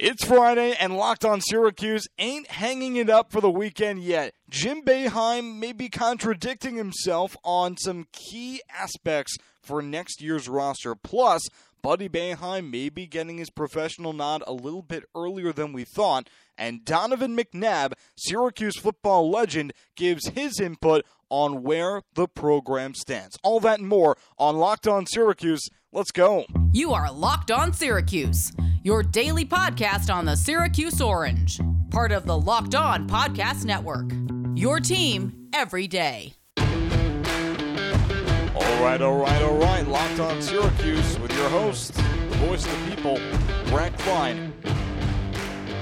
It's Friday, and Locked on Syracuse ain't hanging it up for the weekend yet. Jim Boeheim may be contradicting himself on some key aspects for next year's roster. Plus, Buddy Boeheim may be getting his professional nod a little bit earlier than we thought. And Donovan McNabb, Syracuse football legend, gives his input on where the program stands. All that and more on Locked on Syracuse. Let's go. You are Locked on Syracuse, your daily podcast on the Syracuse Orange, part of the Locked On Podcast Network, your team every day. All right. Locked on Syracuse with your host, the voice of the people, Brad Klein.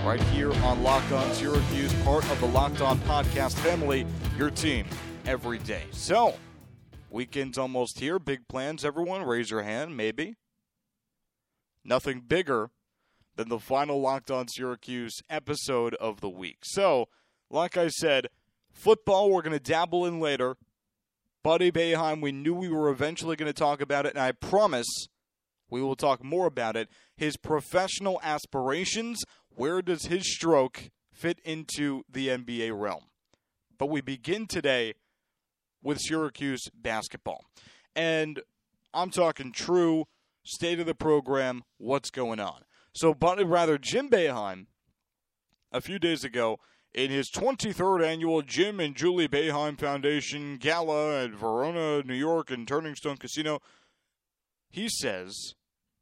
Right here on Locked on Syracuse, part of the Locked On Podcast family, your team every day. So, weekend's almost here. Big plans, everyone. Raise your hand, maybe. Nothing bigger than the final Locked on Syracuse episode of the week. So, like I said, football we're going to dabble in later. Buddy Boeheim, we knew we were eventually going to talk about it, and I promise we will talk more about it. His professional aspirations, where does his stroke fit into the NBA realm? But we begin today with Syracuse basketball. And I'm talking true state of the program, what's going on. So, Jim Boeheim, a few days ago, in his 23rd annual Jim and Julie Boeheim Foundation Gala at Verona, New York, and Turning Stone Casino, he says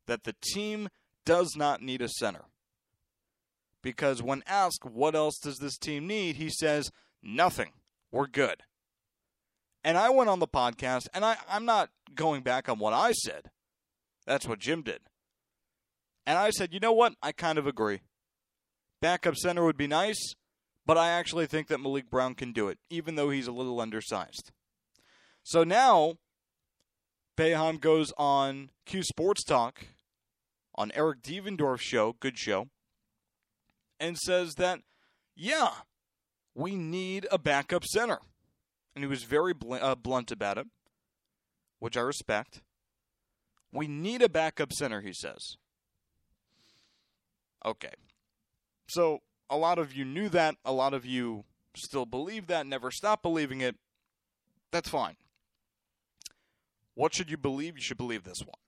that the team does not need a center. Because when asked, what else does this team need, he says, nothing. We're good. And I went on the podcast, and I'm not going back on what I said. That's what Jim did. And I said, you know what? I kind of agree. Backup center would be nice, but I actually think that Malik Brown can do it, even though he's a little undersized. So now, Boeheim goes on Q Sports Talk, on Eric Devendorf's show, good show, and says that, yeah, we need a backup center. And he was very blunt about it, which I respect. We need a backup center, he says. Okay. So, a lot of you knew that. A lot of you still believe that, never stop believing it. That's fine. What should you believe? You should believe this one.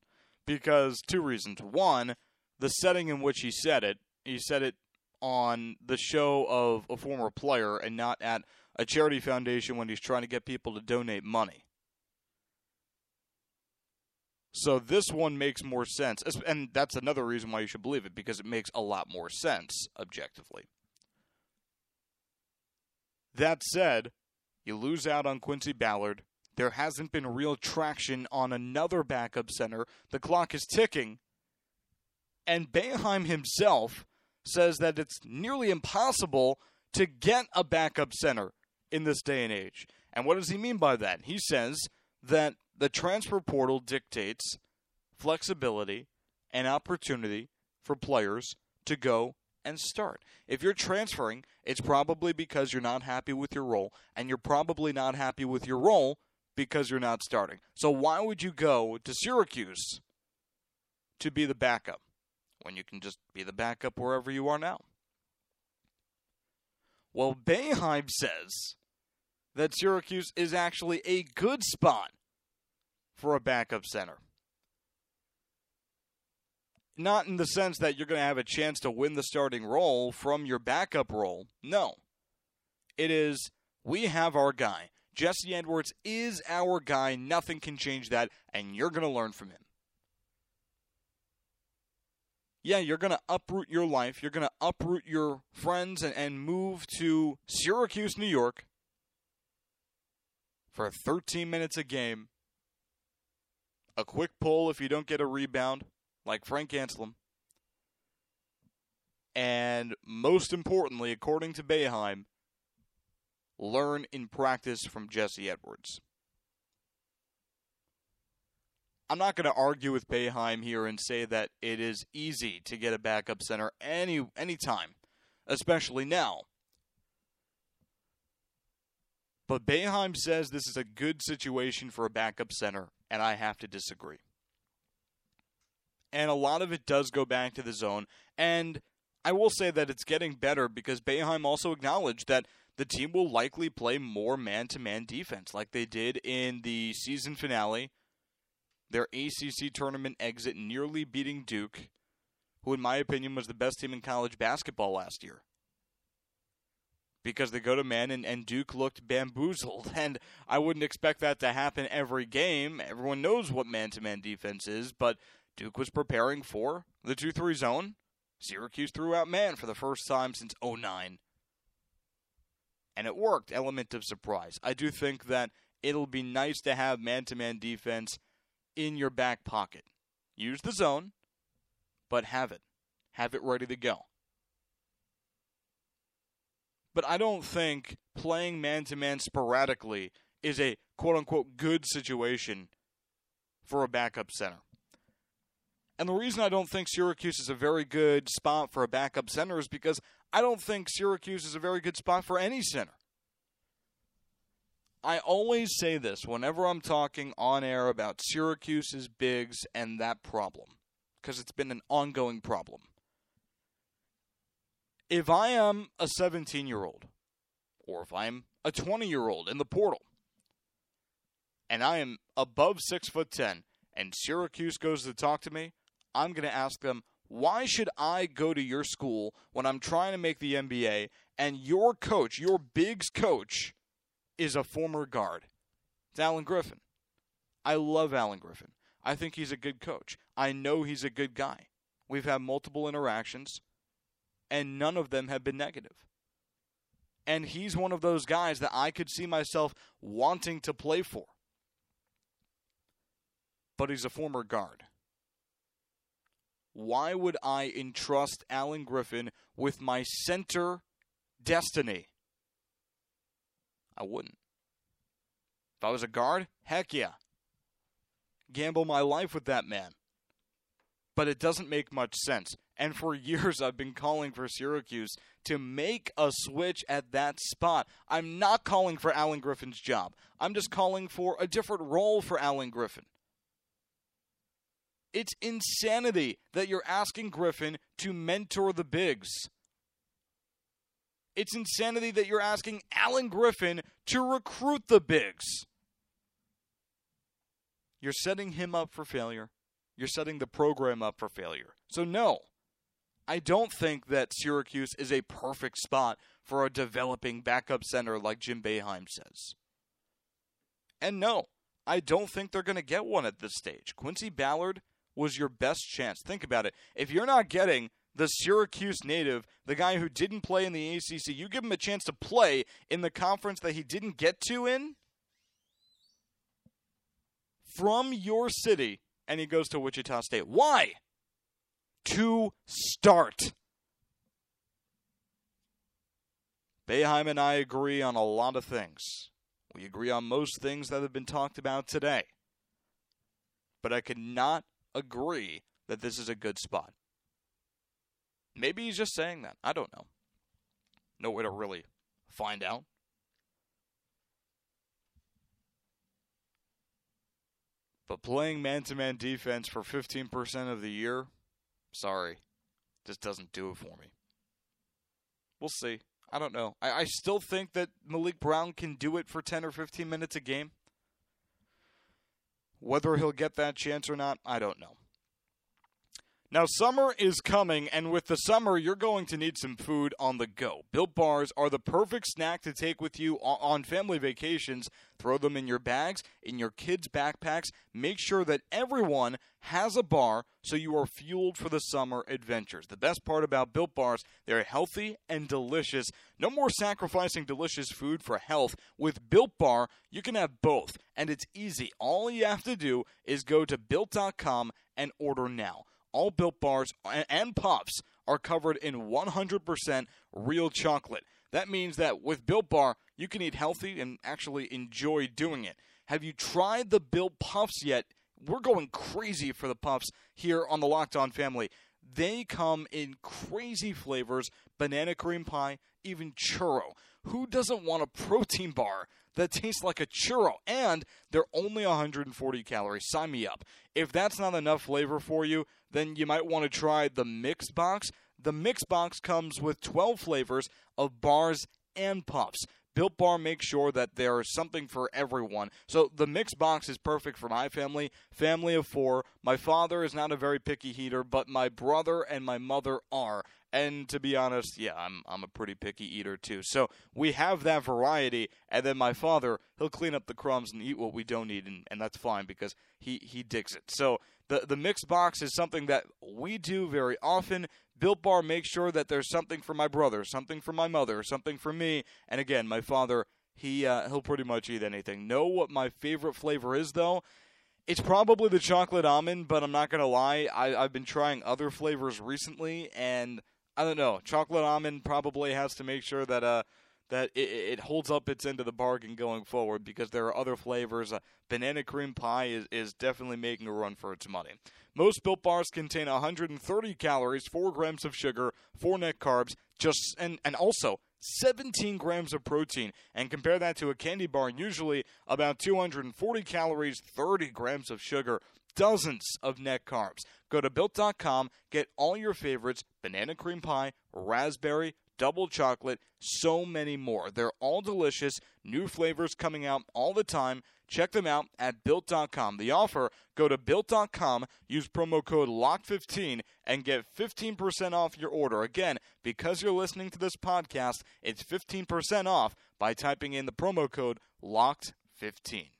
Because, two reasons. One, the setting in which he said it on the show of a former player and not at a charity foundation when he's trying to get people to donate money. So this one makes more sense, and that's another reason why you should believe it, because it makes a lot more sense, objectively. That said, you lose out on Quincy Ballard. There hasn't been real traction on another backup center. The clock is ticking, and Boeheim himself says that it's nearly impossible to get a backup center in this day and age. And what does he mean by that? He says that the transfer portal dictates flexibility and opportunity for players to go and start. If you're transferring, it's probably because you're not happy with your role, and you're probably not happy with your role because you're not starting. So why would you go to Syracuse to be the backup when you can just be the backup wherever you are now? Well, Boeheim says that Syracuse is actually a good spot for a backup center. Not in the sense that you're going to have a chance to win the starting role from your backup role. No. It is, we have our guy. Jesse Edwards is our guy. Nothing can change that, and you're going to learn from him. Yeah, you're going to uproot your life. You're going to uproot your friends and move to Syracuse, New York for 13 minutes a game. A quick pull if you don't get a rebound, like Frank Anslem. And most importantly, according to Boeheim, learn in practice from Jesse Edwards. I'm not going to argue with Boeheim here and say that it is easy to get a backup center any time, especially now. But Boeheim says this is a good situation for a backup center, and I have to disagree. And a lot of it does go back to the zone, and I will say that it's getting better because Boeheim also acknowledged that the team will likely play more man-to-man defense like they did in the season finale, their ACC tournament exit, nearly beating Duke, who in my opinion was the best team in college basketball last year. Because they go to man, and Duke looked bamboozled, and I wouldn't expect that to happen every game. Everyone knows what man-to-man defense is, but Duke was preparing for the 2-3 zone. Syracuse threw out man for the first time since 2009. And it worked, element of surprise. I do think that it'll be nice to have man-to-man defense in your back pocket. Use the zone, but have it. Have it ready to go. But I don't think playing man-to-man sporadically is a quote-unquote good situation for a backup center. And the reason I don't think Syracuse is a very good spot for a backup center is because I don't think Syracuse is a very good spot for any center. I always say this whenever I'm talking on air about Syracuse's bigs and that problem, because it's been an ongoing problem. If I am a 17-year-old, or if I'm a 20-year-old in the portal, and I am above 6'10", and Syracuse goes to talk to me, I'm going to ask them, why should I go to your school when I'm trying to make the NBA, and your coach, your bigs coach, is a former guard? It's Alan Griffin. I love Alan Griffin. I think he's a good coach. I know he's a good guy. We've had multiple interactions, and none of them have been negative. And he's one of those guys that I could see myself wanting to play for. But he's a former guard. Why would I entrust Alan Griffin with my center destiny? I wouldn't. If I was a guard, heck yeah. Gamble my life with that man. But it doesn't make much sense. And for years, I've been calling for Syracuse to make a switch at that spot. I'm not calling for Alan Griffin's job. I'm just calling for a different role for Alan Griffin. It's insanity that you're asking Griffin to mentor the bigs. It's insanity that you're asking Alan Griffin to recruit the bigs. You're setting him up for failure. You're setting the program up for failure. So no, I don't think that Syracuse is a perfect spot for a developing backup center like Jim Boeheim says. And no, I don't think they're going to get one at this stage. Quincy Ballard was your best chance. Think about it. If you're not getting the Syracuse native, the guy who didn't play in the ACC, you give him a chance to play in the conference that he didn't get to in from your city, and he goes to Wichita State. Why? To start. Boeheim and I agree on a lot of things. We agree on most things that have been talked about today. But I could not agree that this is a good spot. Maybe he's just saying that. I don't know. No way to really find out. But playing man-to-man defense for 15% of the year, sorry, just doesn't do it for me. We'll see. I don't know. I still think that Malik Brown can do it for 10 or 15 minutes a game. Whether he'll get that chance or not, I don't know. Now, summer is coming, and with the summer, you're going to need some food on the go. Built Bars are the perfect snack to take with you on family vacations. Throw them in your bags, in your kids' backpacks. Make sure that everyone has a bar so you are fueled for the summer adventures. The best part about Built Bars, they're healthy and delicious. No more sacrificing delicious food for health. With Built Bar, you can have both, and it's easy. All you have to do is go to Built.com and order now. All Built Bars and Puffs are covered in 100% real chocolate. That means that with Built Bar, you can eat healthy and actually enjoy doing it. Have you tried the Built Puffs yet? We're going crazy for the Puffs here on the Locked On Family. They come in crazy flavors, banana cream pie, even churro. Who doesn't want a protein bar that tastes like a churro? And they're only 140 calories. Sign me up. If that's not enough flavor for you, then you might want to try the Mixed Box. The mix box comes with 12 flavors of bars and puffs. Built Bar makes sure that there is something for everyone. So the mix box is perfect for my family, family of four. My father is not a very picky eater, but my brother and my mother are. And to be honest, yeah, I'm a pretty picky eater too. So we have that variety, and then my father, he'll clean up the crumbs and eat what we don't eat, and that's fine because he digs it. So the mix box is something that we do very often. Built Bar makes sure that there's something for my brother, something for my mother, something for me. And again, my father, he'll pretty much eat anything. Know what my favorite flavor is, though? It's probably the chocolate almond, but I'm not going to lie. I've been trying other flavors recently, and I don't know. Chocolate almond probably has to make sure that it holds up its end of the bargain going forward because there are other flavors. Banana cream pie is definitely making a run for its money. Most Built Bars contain 130 calories, 4 grams of sugar, 4 net carbs, and also 17 grams of protein. And compare that to a candy bar, usually about 240 calories, 30 grams of sugar, dozens of net carbs. Go to Built.com, get all your favorites, banana cream pie, raspberry, double chocolate, so many more. They're all delicious. New flavors coming out all the time. Check them out at Built.com. The offer, go to Built.com, use promo code LOCK15, and get 15% off your order. Again, because you're listening to this podcast, it's 15% off by typing in the promo code LOCKED15.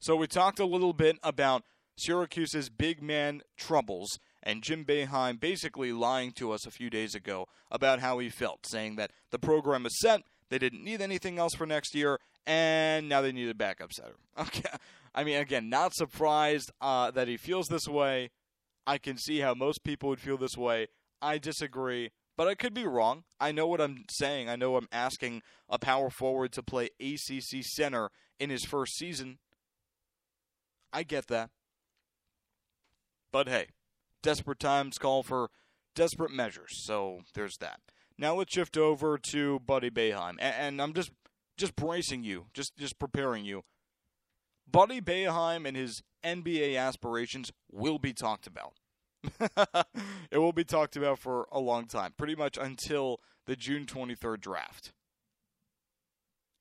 So we talked a little bit about Syracuse's big man troubles, and Jim Boeheim basically lying to us a few days ago about how he felt, saying that the program is set, they didn't need anything else for next year, and now they need a backup setter. Okay. I mean, again, not surprised that he feels this way. I can see how most people would feel this way. I disagree, but I could be wrong. I know what I'm saying. I know I'm asking a power forward to play ACC center in his first season. I get that. But hey, desperate times call for desperate measures, so there's that. Now let's shift over to Buddy Boeheim, and I'm just bracing you, just preparing you. Buddy Boeheim and his NBA aspirations will be talked about. It will be talked about for a long time, pretty much until the June 23rd draft.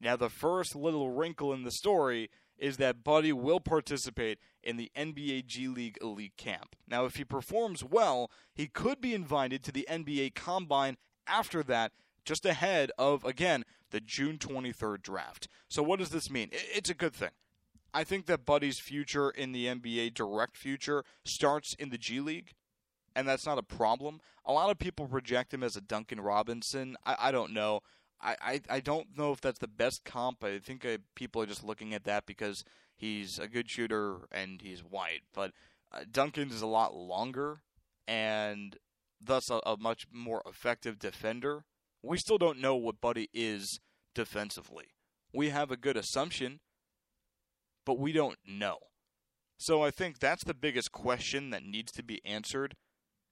Now the first little wrinkle in the story is that Buddy will participate in the NBA G League Elite Camp. Now, if he performs well, he could be invited to the NBA Combine after that, just ahead of, again, the June 23rd draft. So what does this mean? It's a good thing. I think that Buddy's future in the NBA, direct future, starts in the G League, and that's not a problem. A lot of people project him as a Duncan Robinson. I don't know. I don't know if that's the best comp. I think people are just looking at that because he's a good shooter and he's white. But Duncan is a lot longer and thus a much more effective defender. We still don't know what Buddy is defensively. We have a good assumption, but we don't know. So I think that's the biggest question that needs to be answered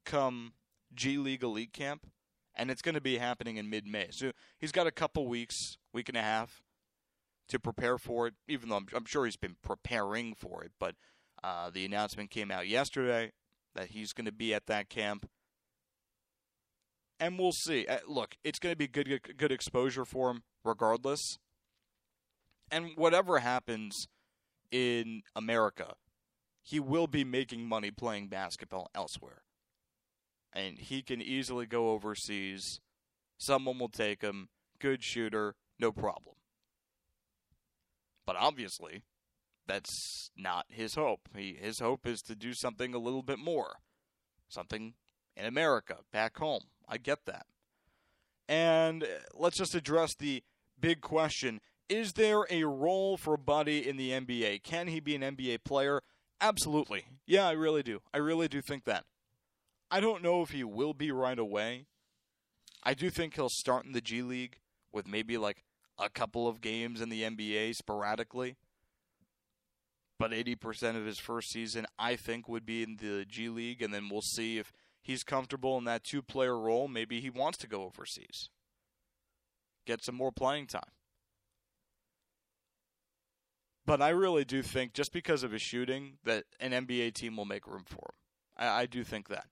come G League Elite Camp. And it's going to be happening in mid-May. So he's got a couple weeks, week and a half, to prepare for it, even though I'm sure he's been preparing for it. But the announcement came out yesterday that he's going to be at that camp. And we'll see. Look, it's going to be good exposure for him regardless. And whatever happens in America, he will be making money playing basketball elsewhere. And he can easily go overseas. Someone will take him. Good shooter. No problem. But obviously, that's not his hope. His hope is to do something a little bit more. Something in America, back home. I get that. And let's just address the big question. Is there a role for Buddy in the NBA? Can he be an NBA player? Absolutely. Yeah, I really do. I really do think that. I don't know if he will be right away. I do think he'll start in the G League with maybe like a couple of games in the NBA sporadically. But 80% of his first season, I think, would be in the G League. And then we'll see if he's comfortable in that two-player role. Maybe he wants to go overseas. Get some more playing time. But I really do think, just because of his shooting, that an NBA team will make room for him. I do think that.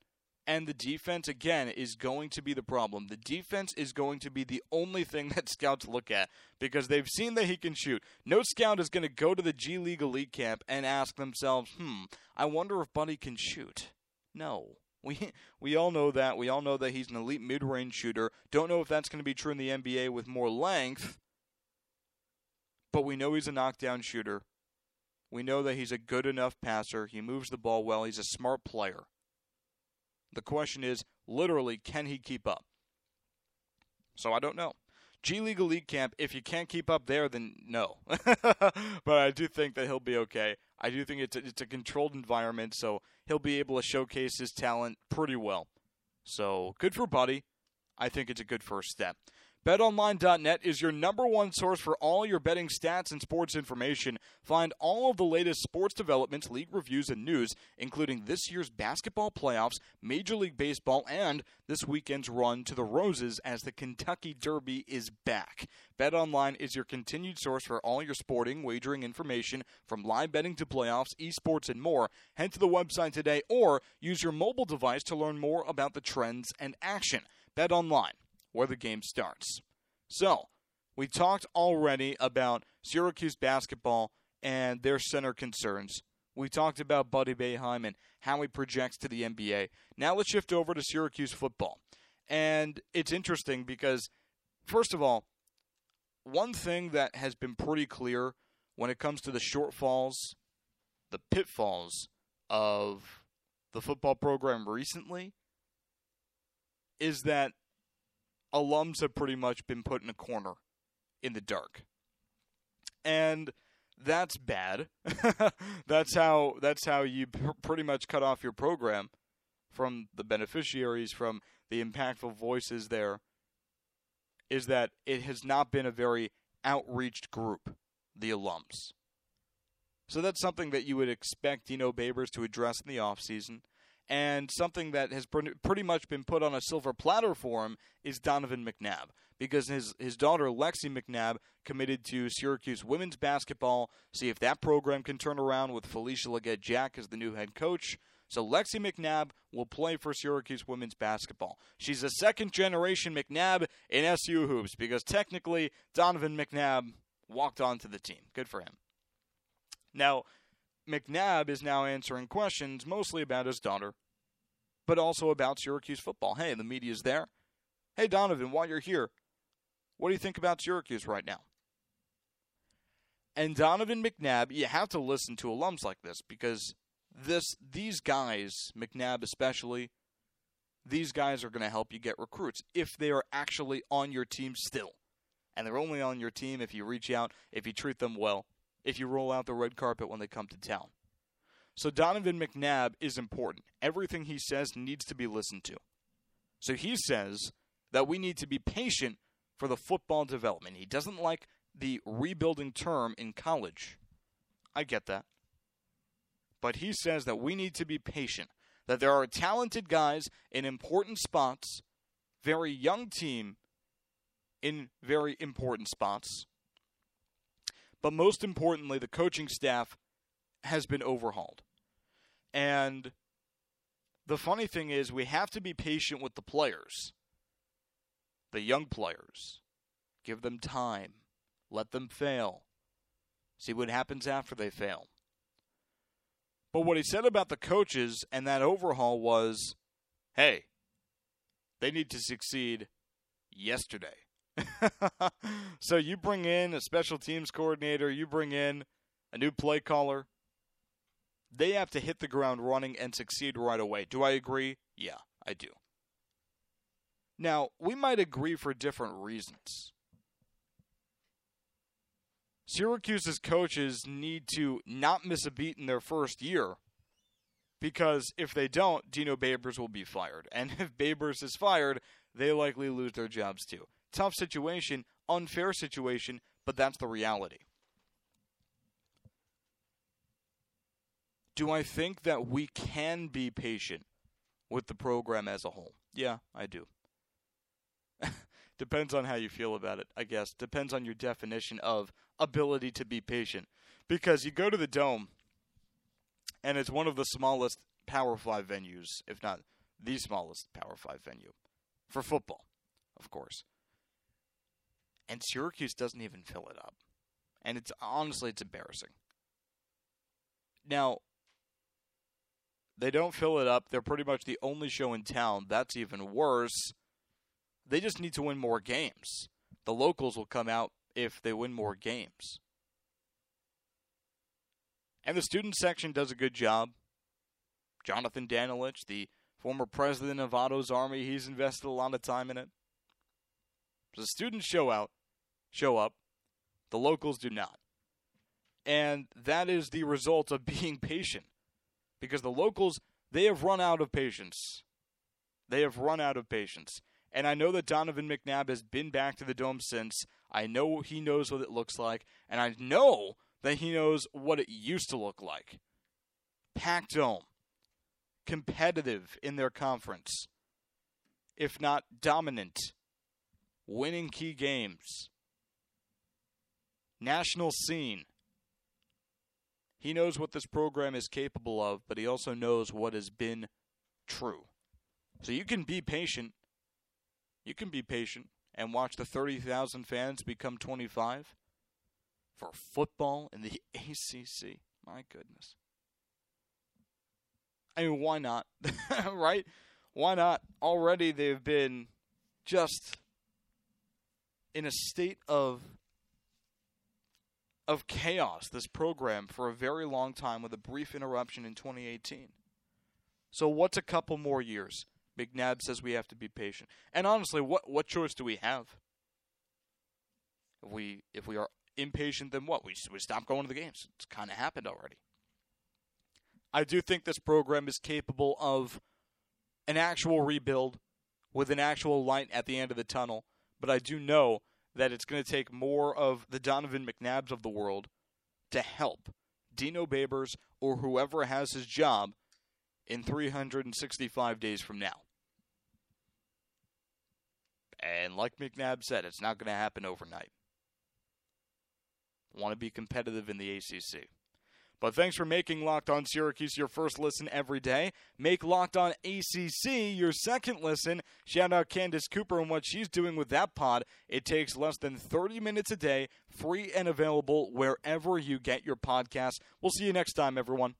and the defense, again, is going to be the problem. The defense is going to be the only thing that scouts look at because they've seen that he can shoot. No scout is going to go to the G League Elite Camp and ask themselves, I wonder if Buddy can shoot. No. We all know that. We all know that he's an elite mid-range shooter. Don't know if that's going to be true in the NBA with more length, but we know he's a knockdown shooter. We know that he's a good enough passer. He moves the ball well. He's a smart player. The question is, literally, can he keep up? So I don't know. G League Elite Camp, if you can't keep up there, then no. But I do think that he'll be okay. I do think it's a controlled environment, so he'll be able to showcase his talent pretty well. So good for Buddy. I think it's a good first step. BetOnline.net is your number one source for all your betting stats and sports information. Find all of the latest sports developments, league reviews, and news, including this year's basketball playoffs, Major League Baseball, and this weekend's run to the Roses as the Kentucky Derby is back. BetOnline is your continued source for all your sporting wagering information, from live betting to playoffs, esports, and more. Head to the website today or use your mobile device to learn more about the trends and action. BetOnline, where the game starts. So, we talked already about Syracuse basketball and their center concerns. We talked about Buddy Boeheim and how he projects to the NBA. Now let's shift over to Syracuse football. And it's interesting because, first of all, one thing that has been pretty clear when it comes to the shortfalls, the pitfalls of the football program recently, is that alums have pretty much been put in a corner in the dark. And that's bad. That's how you pretty much cut off your program from the beneficiaries, from the impactful voices there, is that it has not been a very outreached group, the alums. So that's something that you would expect Dino Babers to address in the offseason. And something that has pretty much been put on a silver platter for him is Donovan McNabb, because his daughter, Lexi McNabb, committed to Syracuse women's basketball. See if that program can turn around with Felicia Legette-Jack as the new head coach. So Lexi McNabb will play for Syracuse women's basketball. She's a second-generation McNabb in SU hoops, because technically Donovan McNabb walked onto the team. Good for him. Now, McNabb is now answering questions mostly about his daughter, but also about Syracuse football. Hey, the media's there. Hey, Donovan, while you're here, what do you think about Syracuse right now? And Donovan McNabb, you have to listen to alums like this, because these guys, McNabb especially, these guys are going to help you get recruits if they are actually on your team still. And they're only on your team if you reach out, if you treat them well, if you roll out the red carpet when they come to town. So Donovan McNabb is important. Everything he says needs to be listened to. So he says that we need to be patient for the football development. He doesn't like the rebuilding term in college. I get that. But he says that we need to be patient, that there are talented guys in important spots, very young team in very important spots. But most importantly, the coaching staff has been overhauled. And the funny thing is, we have to be patient with the players, the young players. Give them time. Let them fail. See what happens after they fail. But what he said about the coaches and that overhaul was, hey, they need to succeed yesterday. So you bring in a special teams coordinator, you bring in a new play caller. They have to hit the ground running and succeed right away. Do I agree? Yeah, I do. Now, we might agree for different reasons. Syracuse's coaches need to not miss a beat in their first year, because if they don't, Dino Babers will be fired. And if Babers is fired, they likely lose their jobs too. Tough situation, unfair situation, but that's the reality. Do I think that we can be patient with the program as a whole? Yeah, I do. Depends on how you feel about it, I guess. Depends on your definition of ability to be patient. Because you go to the Dome, and it's one of the smallest Power 5 venues, if not the smallest Power 5 venue for football, of course. And Syracuse doesn't even fill it up. And it's honestly, it's embarrassing. Now, they don't fill it up. They're pretty much the only show in town. That's even worse. They just need to win more games. The locals will come out if they win more games. And the student section does a good job. Jonathan Danilich, the former president of Otto's Army, he's invested a lot of time in it. So the students show up. The locals do not. And that is the result of being patient. Because the locals, they have run out of patience. They have run out of patience. And I know that Donovan McNabb has been back to the Dome since. I know he knows what it looks like. And I know that he knows what it used to look like. Packed Dome. Competitive in their conference. If not dominant. Winning key games. National scene. He knows what this program is capable of, but he also knows what has been true. So you can be patient. You can be patient and watch the 30,000 fans become 25 for football in the ACC. My goodness. I mean, why not? Right? Why not? Already they've been just in a state of chaos, this program, for a very long time with a brief interruption in 2018. So what's a couple more years? McNabb says we have to be patient. And honestly, what choice do we have? If we are impatient, then what? We stop going to the games. It's kind of happened already. I do think this program is capable of an actual rebuild with an actual light at the end of the tunnel, but I do know that it's going to take more of the Donovan McNabbs of the world to help Dino Babers or whoever has his job in 365 days from now. And like McNabb said, it's not going to happen overnight. Want to be competitive in the ACC. But thanks for making Locked On Syracuse your first listen every day. Make Locked On ACC your second listen. Shout out Candace Cooper and what she's doing with that pod. It takes less than 30 minutes a day, free and available wherever you get your podcasts. We'll see you next time, everyone.